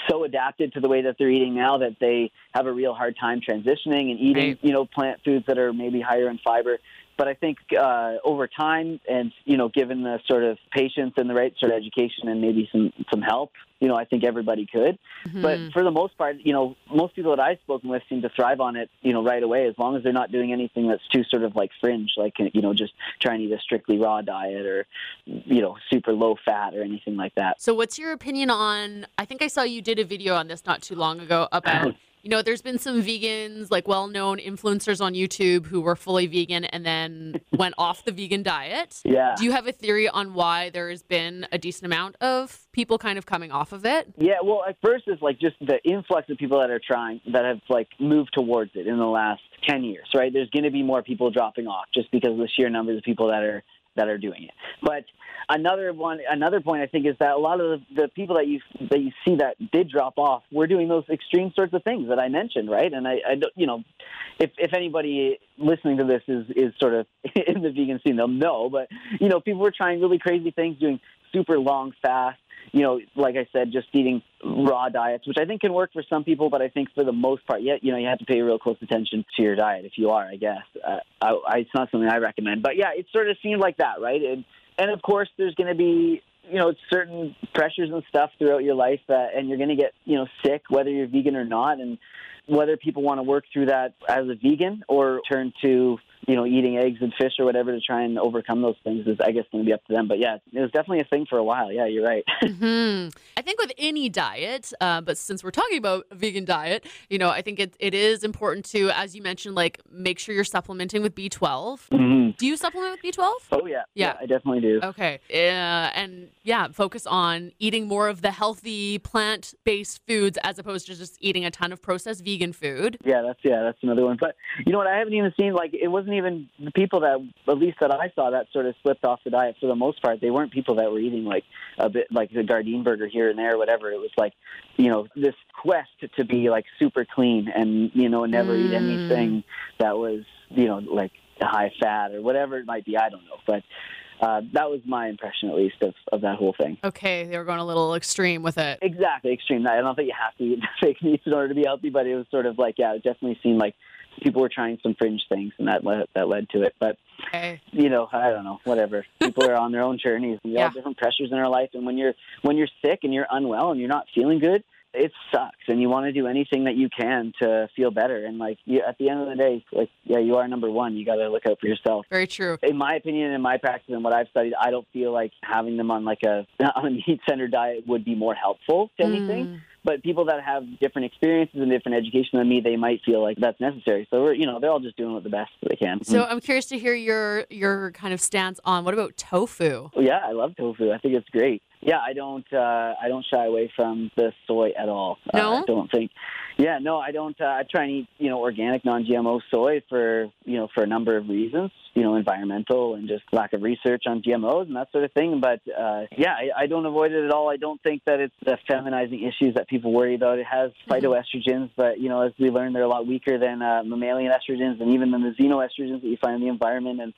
so adapted to the way that they're eating now that they have a real hard time transitioning and eating, right. you know, plant foods that are maybe higher in fiber. But I think uh, over time and, you know, given the sort of patience and the right sort of education and maybe some, some help, you know, I think everybody could. Mm-hmm. But for the most part, you know, most people that I've spoken with seem to thrive on it, you know, right away, as long as they're not doing anything that's too sort of like fringe, like, you know, just trying to eat a strictly raw diet or, you know, super low fat or anything like that. So what's your opinion on, I think I saw you did a video on this not too long ago about, you know, there's been some vegans, like well-known influencers on YouTube who were fully vegan and then went off the vegan diet. Yeah. Do you have a theory on why there has been a decent amount of people kind of coming off of it? Yeah, well, at first it's like just the influx of people that are trying, that have like moved towards it in the last ten years, right? There's going to be more people dropping off just because of the sheer numbers of people that are that are doing it. But another one, another point I think is that a lot of the, the people that you that you see that did drop off were doing those extreme sorts of things that I mentioned, right? And I, I don't, you know, if if anybody listening to this is is sort of in the vegan scene, they'll know. But you know, people were trying really crazy things, doing super long fasts. You know, like I said, just eating raw diets, which I think can work for some people, but I think for the most part, yeah, you know, you have to pay real close attention to your diet if you are, I guess. Uh, I, I, it's not something I recommend. But, yeah, it sort of seemed like that, right? And, and of course, there's going to be, you know, certain pressures and stuff throughout your life, that, and you're going to get, you know, sick, whether you're vegan or not, and whether people want to work through that as a vegan or turn to, you know, eating eggs and fish or whatever to try and overcome those things is, I guess, going to be up to them. But yeah, it was definitely a thing for a while. Yeah, you're right. Mm-hmm. I think with any diet, uh, but since we're talking about vegan diet, you know, I think it it is important to, as you mentioned, like make sure you're supplementing with B twelve. Mm-hmm. Do you supplement with B twelve? Oh yeah, yeah, yeah I definitely do. Okay, uh, and yeah, focus on eating more of the healthy plant-based foods as opposed to just eating a ton of processed vegan food. Yeah, that's yeah, that's another one. But you know what? I haven't even seen like it wasn't. Even the people that, at least that I saw, that sort of slipped off the diet for the most part, they weren't people that were eating like a bit like the Gardein burger here and there, or whatever. It was like, you know, this quest to be like super clean and, you know, never mm. eat anything that was, you know, like high fat or whatever it might be. I don't know. But Uh, that was my impression, at least, of, of that whole thing. Okay, they were going a little extreme with it. Exactly, extreme. I don't think you have to eat fake meats in order to be healthy, but it was sort of like, yeah, it definitely seemed like people were trying some fringe things, and that led, that led to it. But, okay. you know, I don't know, whatever. People are on their own journeys. We yeah. all have different pressures in our life, and when you're when you're sick and you're unwell and you're not feeling good, it sucks, and you want to do anything that you can to feel better. And like you, at the end of the day, like yeah, you are number one. You got to look out for yourself. Very true. In my opinion, in my practice, and what I've studied, I don't feel like having them on like a on a meat center diet would be more helpful to anything. Mm. But people that have different experiences and different education than me, they might feel like that's necessary. So we're, you know, they're all just doing what the best they can. So I'm curious to hear your your kind of stance on what about tofu? Yeah, I love tofu. I think it's great. Yeah, I don't uh, I don't shy away from the soy at all. No? Uh, I don't think. Yeah, no, I don't. Uh, I try and eat, you know, organic, non-G M O soy for, you know, for a number of reasons, you know, environmental and just lack of research on G M Os and that sort of thing. But, uh, yeah, I, I don't avoid it at all. I don't think that it's the feminizing issues that people worry about. It has phytoestrogens, but, you know, as we learned, they're a lot weaker than uh, mammalian estrogens and even than the xenoestrogens that you find in the environment. And,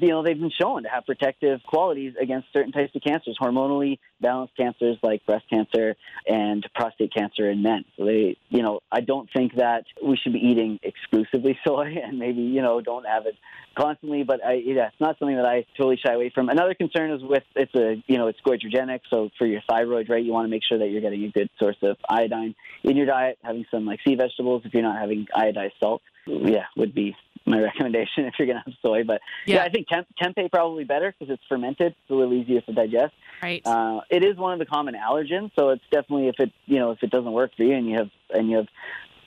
you know, they've been shown to have protective qualities against certain types of cancers, hormonally balanced cancers like breast cancer and prostate cancer in men. So they, you know, I don't think that we should be eating exclusively soy and maybe, you know, don't have it constantly, but I, yeah, it's not something that I totally shy away from. Another concern is with, it's a, you know, it's goitrogenic. So for your thyroid, right, you want to make sure that you're getting a good source of iodine in your diet, having some like sea vegetables, if you're not having iodized salt, yeah, would be my recommendation if you're going to have soy. But yeah, yeah I think temp- tempeh probably better because it's fermented. It's a little easier to digest. Right. Uh, it is one of the common allergens. So it's definitely, if it, you know, if it doesn't work for you and you have, and you have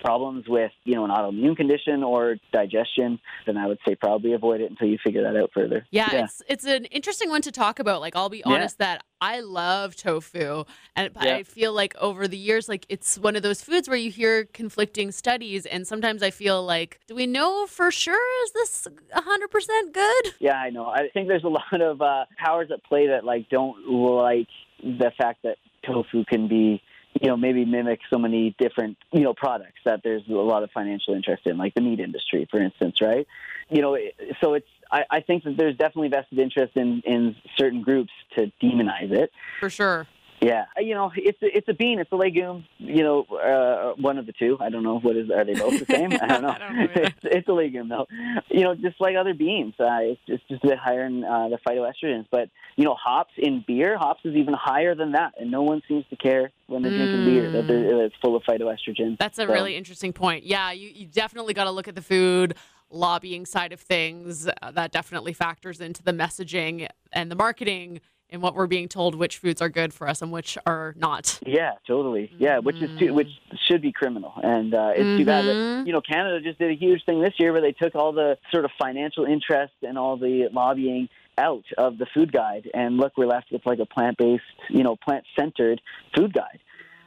problems with, you know, an autoimmune condition or digestion, then I would say probably avoid it until you figure that out further. Yeah, yeah. It's, it's an interesting one to talk about. Like, I'll be honest yeah. that I love tofu. And yeah. I feel like over the years, like it's one of those foods where you hear conflicting studies. And sometimes I feel like, do we know for sure? Is this one hundred percent good? Yeah, I know. I think there's a lot of uh, powers at play that like don't like the fact that tofu can be you know, maybe mimic so many different, you know, products that there's a lot of financial interest in, like the meat industry, for instance, right? You know, so it's, I, I think that there's definitely vested interest in, in certain groups to demonize it. For sure. Yeah. You know, it's, it's a bean, it's a legume, you know, uh, one of the two. I don't know. What is, are they both the same? I don't know. I don't know it's, it's a legume though. You know, just like other beans, uh, it's, it's just a bit higher in uh, the phytoestrogens, but you know, hops in beer, hops is even higher than that. And no one seems to care when they're mm. drinking beer that they're, it's full of phytoestrogens. That's a so. really interesting point. Yeah. You, you definitely got to look at the food lobbying side of things. Uh, that definitely factors into the messaging and the marketing and what we're being told, which foods are good for us and which are not. Yeah, totally. Yeah, which is too, which should be criminal. And uh, it's mm-hmm. too bad that, you know, Canada just did a huge thing this year where they took all the sort of financial interest and all the lobbying out of the food guide. And look, we're left with like a plant-based, you know, plant-centered food guide,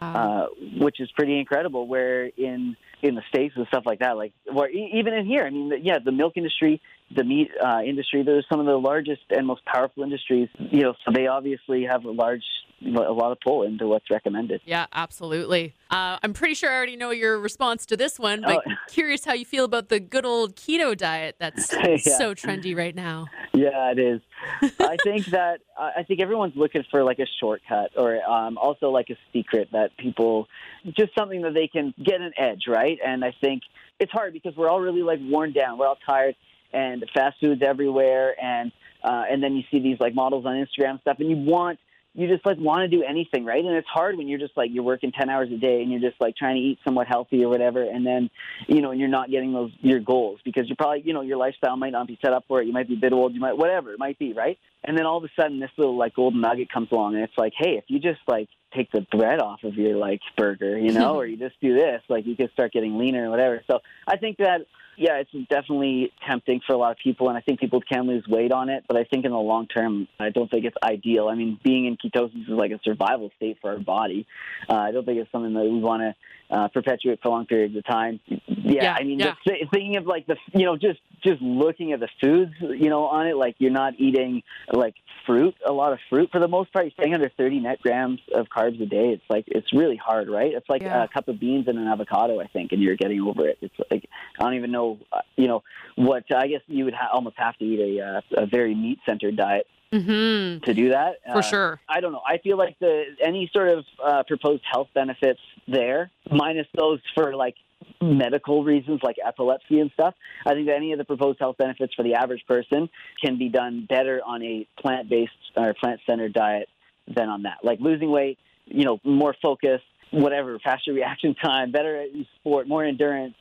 wow. uh, which is pretty incredible, where in, in the States and stuff like that, like, or even in here, I mean, yeah, the milk industry, the meat uh, industry, they're some of the largest and most powerful industries, you know, so they obviously have a large, a lot of pull into what's recommended. Yeah, absolutely. Uh, I'm pretty sure I already know your response to this one, but oh. curious how you feel about the good old keto diet that's yeah. so trendy right now. Yeah, it is. I think that, I think everyone's looking for like a shortcut or um, also like a secret that people, just something that they can get an edge, right? And I think it's hard because we're all really like worn down. We're all tired. And fast food's everywhere, and uh, and then you see these like models on Instagram and stuff, and you want, you just like want to do anything, right? And it's hard when you're just like, you're working ten hours a day, and you're just like trying to eat somewhat healthy or whatever, and then, you know, you're not getting those your goals because you're probably, you know, your lifestyle might not be set up for it. You might be a bit old, you might whatever it might be, right? And then all of a sudden, this little like golden nugget comes along, and it's like, hey, if you just like take the bread off of your like burger, you know, or you just do this, like you can start getting leaner or whatever. So I think that. Yeah, it's definitely tempting for a lot of people, and I think people can lose weight on it, but I think in the long term, I don't think it's ideal. I mean, being in ketosis is like a survival state for our body. Uh, I don't think it's something that we want to uh, perpetuate for long periods of time. Yeah, yeah I mean, yeah. just th- thinking of like the, you know, just, just looking at the foods, you know, on it, like you're not eating like fruit, a lot of fruit for the most part. You're staying under thirty net grams of carbs a day. It's like, it's really hard, right? It's like yeah. a cup of beans and an avocado, I think, and you're getting over it. It's like, I don't even know. You know what? I guess you would ha- almost have to eat a, uh, a very meat-centered diet mm-hmm. to do that. For uh, sure. I don't know. I feel like the any sort of uh, proposed health benefits there, minus those for like medical reasons like epilepsy and stuff, I think that any of the proposed health benefits for the average person can be done better on a plant-based or plant-centered diet than on that. Like losing weight, you know, more focus, whatever, faster reaction time, better at sport, more endurance.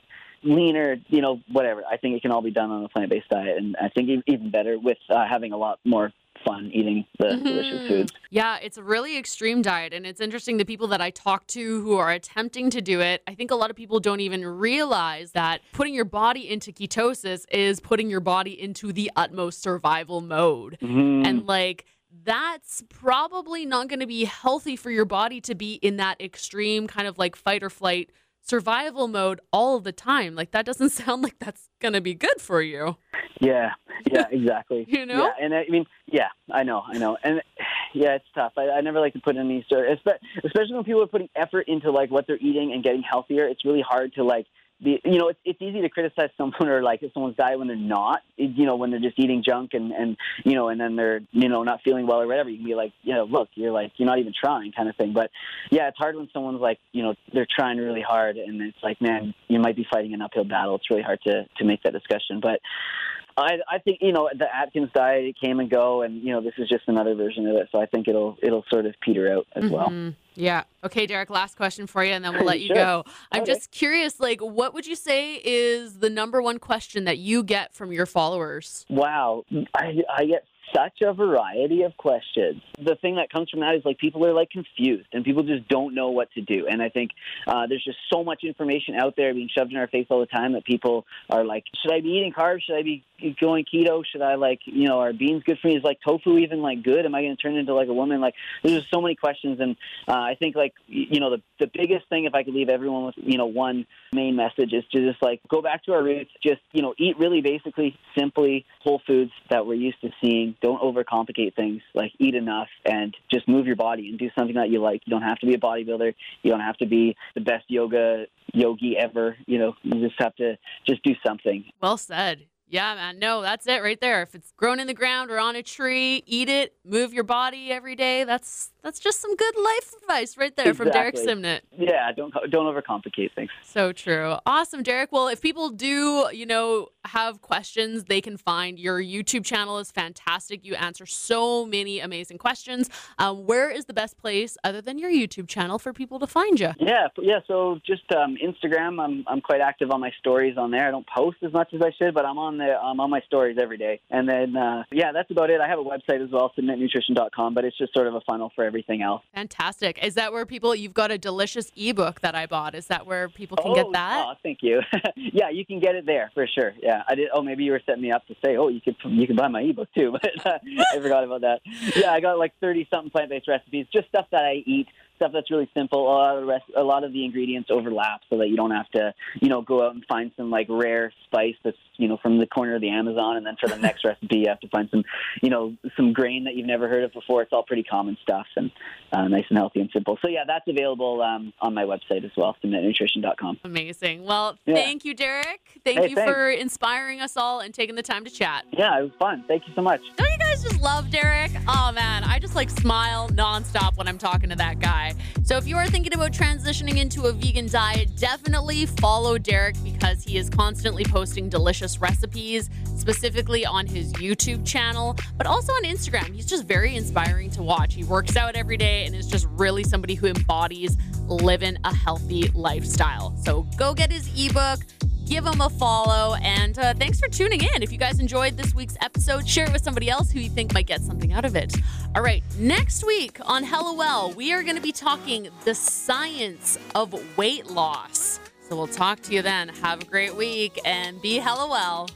Leaner, you know, whatever. I think it can all be done on a plant-based diet, and I think even better with uh, having a lot more fun eating the mm-hmm. delicious foods. Yeah, it's a really extreme diet, and it's interesting the people that I talk to who are attempting to do it, I think a lot of people don't even realize that putting your body into ketosis is putting your body into the utmost survival mode. Mm-hmm. And like, that's probably not going to be healthy for your body to be in that extreme kind of like fight or flight survival mode all the time. Like that doesn't sound like that's gonna be good for you. Yeah, yeah, exactly. You know, yeah, and I mean, yeah, I know, I know, and yeah, it's tough. I, I never like to put any sort, especially when people are putting effort into like what they're eating and getting healthier. It's really hard to like be, you know, it's it's easy to criticize someone or like someone's diet when they're not, you know, when they're just eating junk and and you know, and then they're you know not feeling well or whatever. You can be like, you know, look, you're like you're not even trying kind of thing. But yeah, it's hard when someone's like, you know, they're trying really hard, and it's like, man, you might be fighting an uphill battle. It's really hard to to make that discussion. But I I think, you know, the Atkins diet, it came and go, and you know, this is just another version of it. So I think it'll it'll sort of peter out as mm-hmm. well. Yeah. Okay, Derek, last question for you, and then we'll let you sure. go. I'm okay. just curious, like, what would you say is the number one question that you get from your followers? Wow. I, I get such a variety of questions. The thing that comes from that is, like, people are, like, confused, and people just don't know what to do. And I think uh, there's just so much information out there being shoved in our face all the time that people are like, should I be eating carbs? Should I be going keto? Should I, like, you know, are beans good for me? Is, like, tofu even, like, good? Am I going to turn into, like, a woman? Like, there's just so many questions. And uh, I think, like, you know, the, the biggest thing, if I could leave everyone with, you know, one main message is to just, like, go back to our roots. Just, you know, eat really basically, simply whole foods that we're used to seeing don't overcomplicate things. Like, eat enough and just move your body and do something that you like. You don't have to be a bodybuilder. You don't have to be the best yoga yogi ever. You know, you just have to just do something. Well said. Yeah, man. No, that's it right there. If it's grown in the ground or on a tree, eat it, move your body every day. That's that's just some good life advice right there exactly. From Derek Simnett. Yeah, don't don't overcomplicate things. So true. Awesome, Derek. Well, if people do, you know, have questions, they can find your YouTube channel. Is fantastic. You answer so many amazing questions. Um, where is the best place other than your YouTube channel for people to find you? Yeah, yeah. So just um, Instagram. I'm I'm quite active on my stories on there. I don't post as much as I should, but I'm on. The, um, on my stories every day. And then, uh, yeah, that's about it. I have a website as well, Simnett Nutrition dot com, but it's just sort of a funnel for everything else. Fantastic. Is that where people, you've got a delicious ebook that I bought. Is that where people can oh, get that? Oh, thank you. Yeah, you can get it there for sure. Yeah. I did. Oh, maybe you were setting me up to say, oh, you could, you can buy my ebook too, but uh, I forgot about that. Yeah. I got like thirty something plant-based recipes, just stuff that I eat. Stuff that's really simple. A lot of the rest, a lot of the ingredients overlap, so that you don't have to, you know, go out and find some like rare spice that's, you know, from the corner of the Amazon, and then for the next recipe you have to find some, you know, some grain that you've never heard of before. It's all pretty common stuff and uh, nice and healthy and simple. So yeah, that's available um, on my website as well, Simnett Nutrition dot com. Amazing. Well, yeah. Thank you, Derek. Thank hey, you thanks. for inspiring us all and taking the time to chat. Yeah, it was fun. Thank you so much. Don't you guys just love Derek? Oh man, I just like smile nonstop when I'm talking to that guy. So if you are thinking about transitioning into a vegan diet, definitely follow Derek because he is constantly posting delicious recipes, specifically on his YouTube channel, but also on Instagram. He's just very inspiring to watch. He works out every day and is just really somebody who embodies living a healthy lifestyle. So go get his ebook. Give them a follow, and uh, thanks for tuning in. If you guys enjoyed this week's episode, share it with somebody else who you think might get something out of it. All right, next week on Hello Well, we are going to be talking the science of weight loss. So we'll talk to you then. Have a great week, and be Hello Well.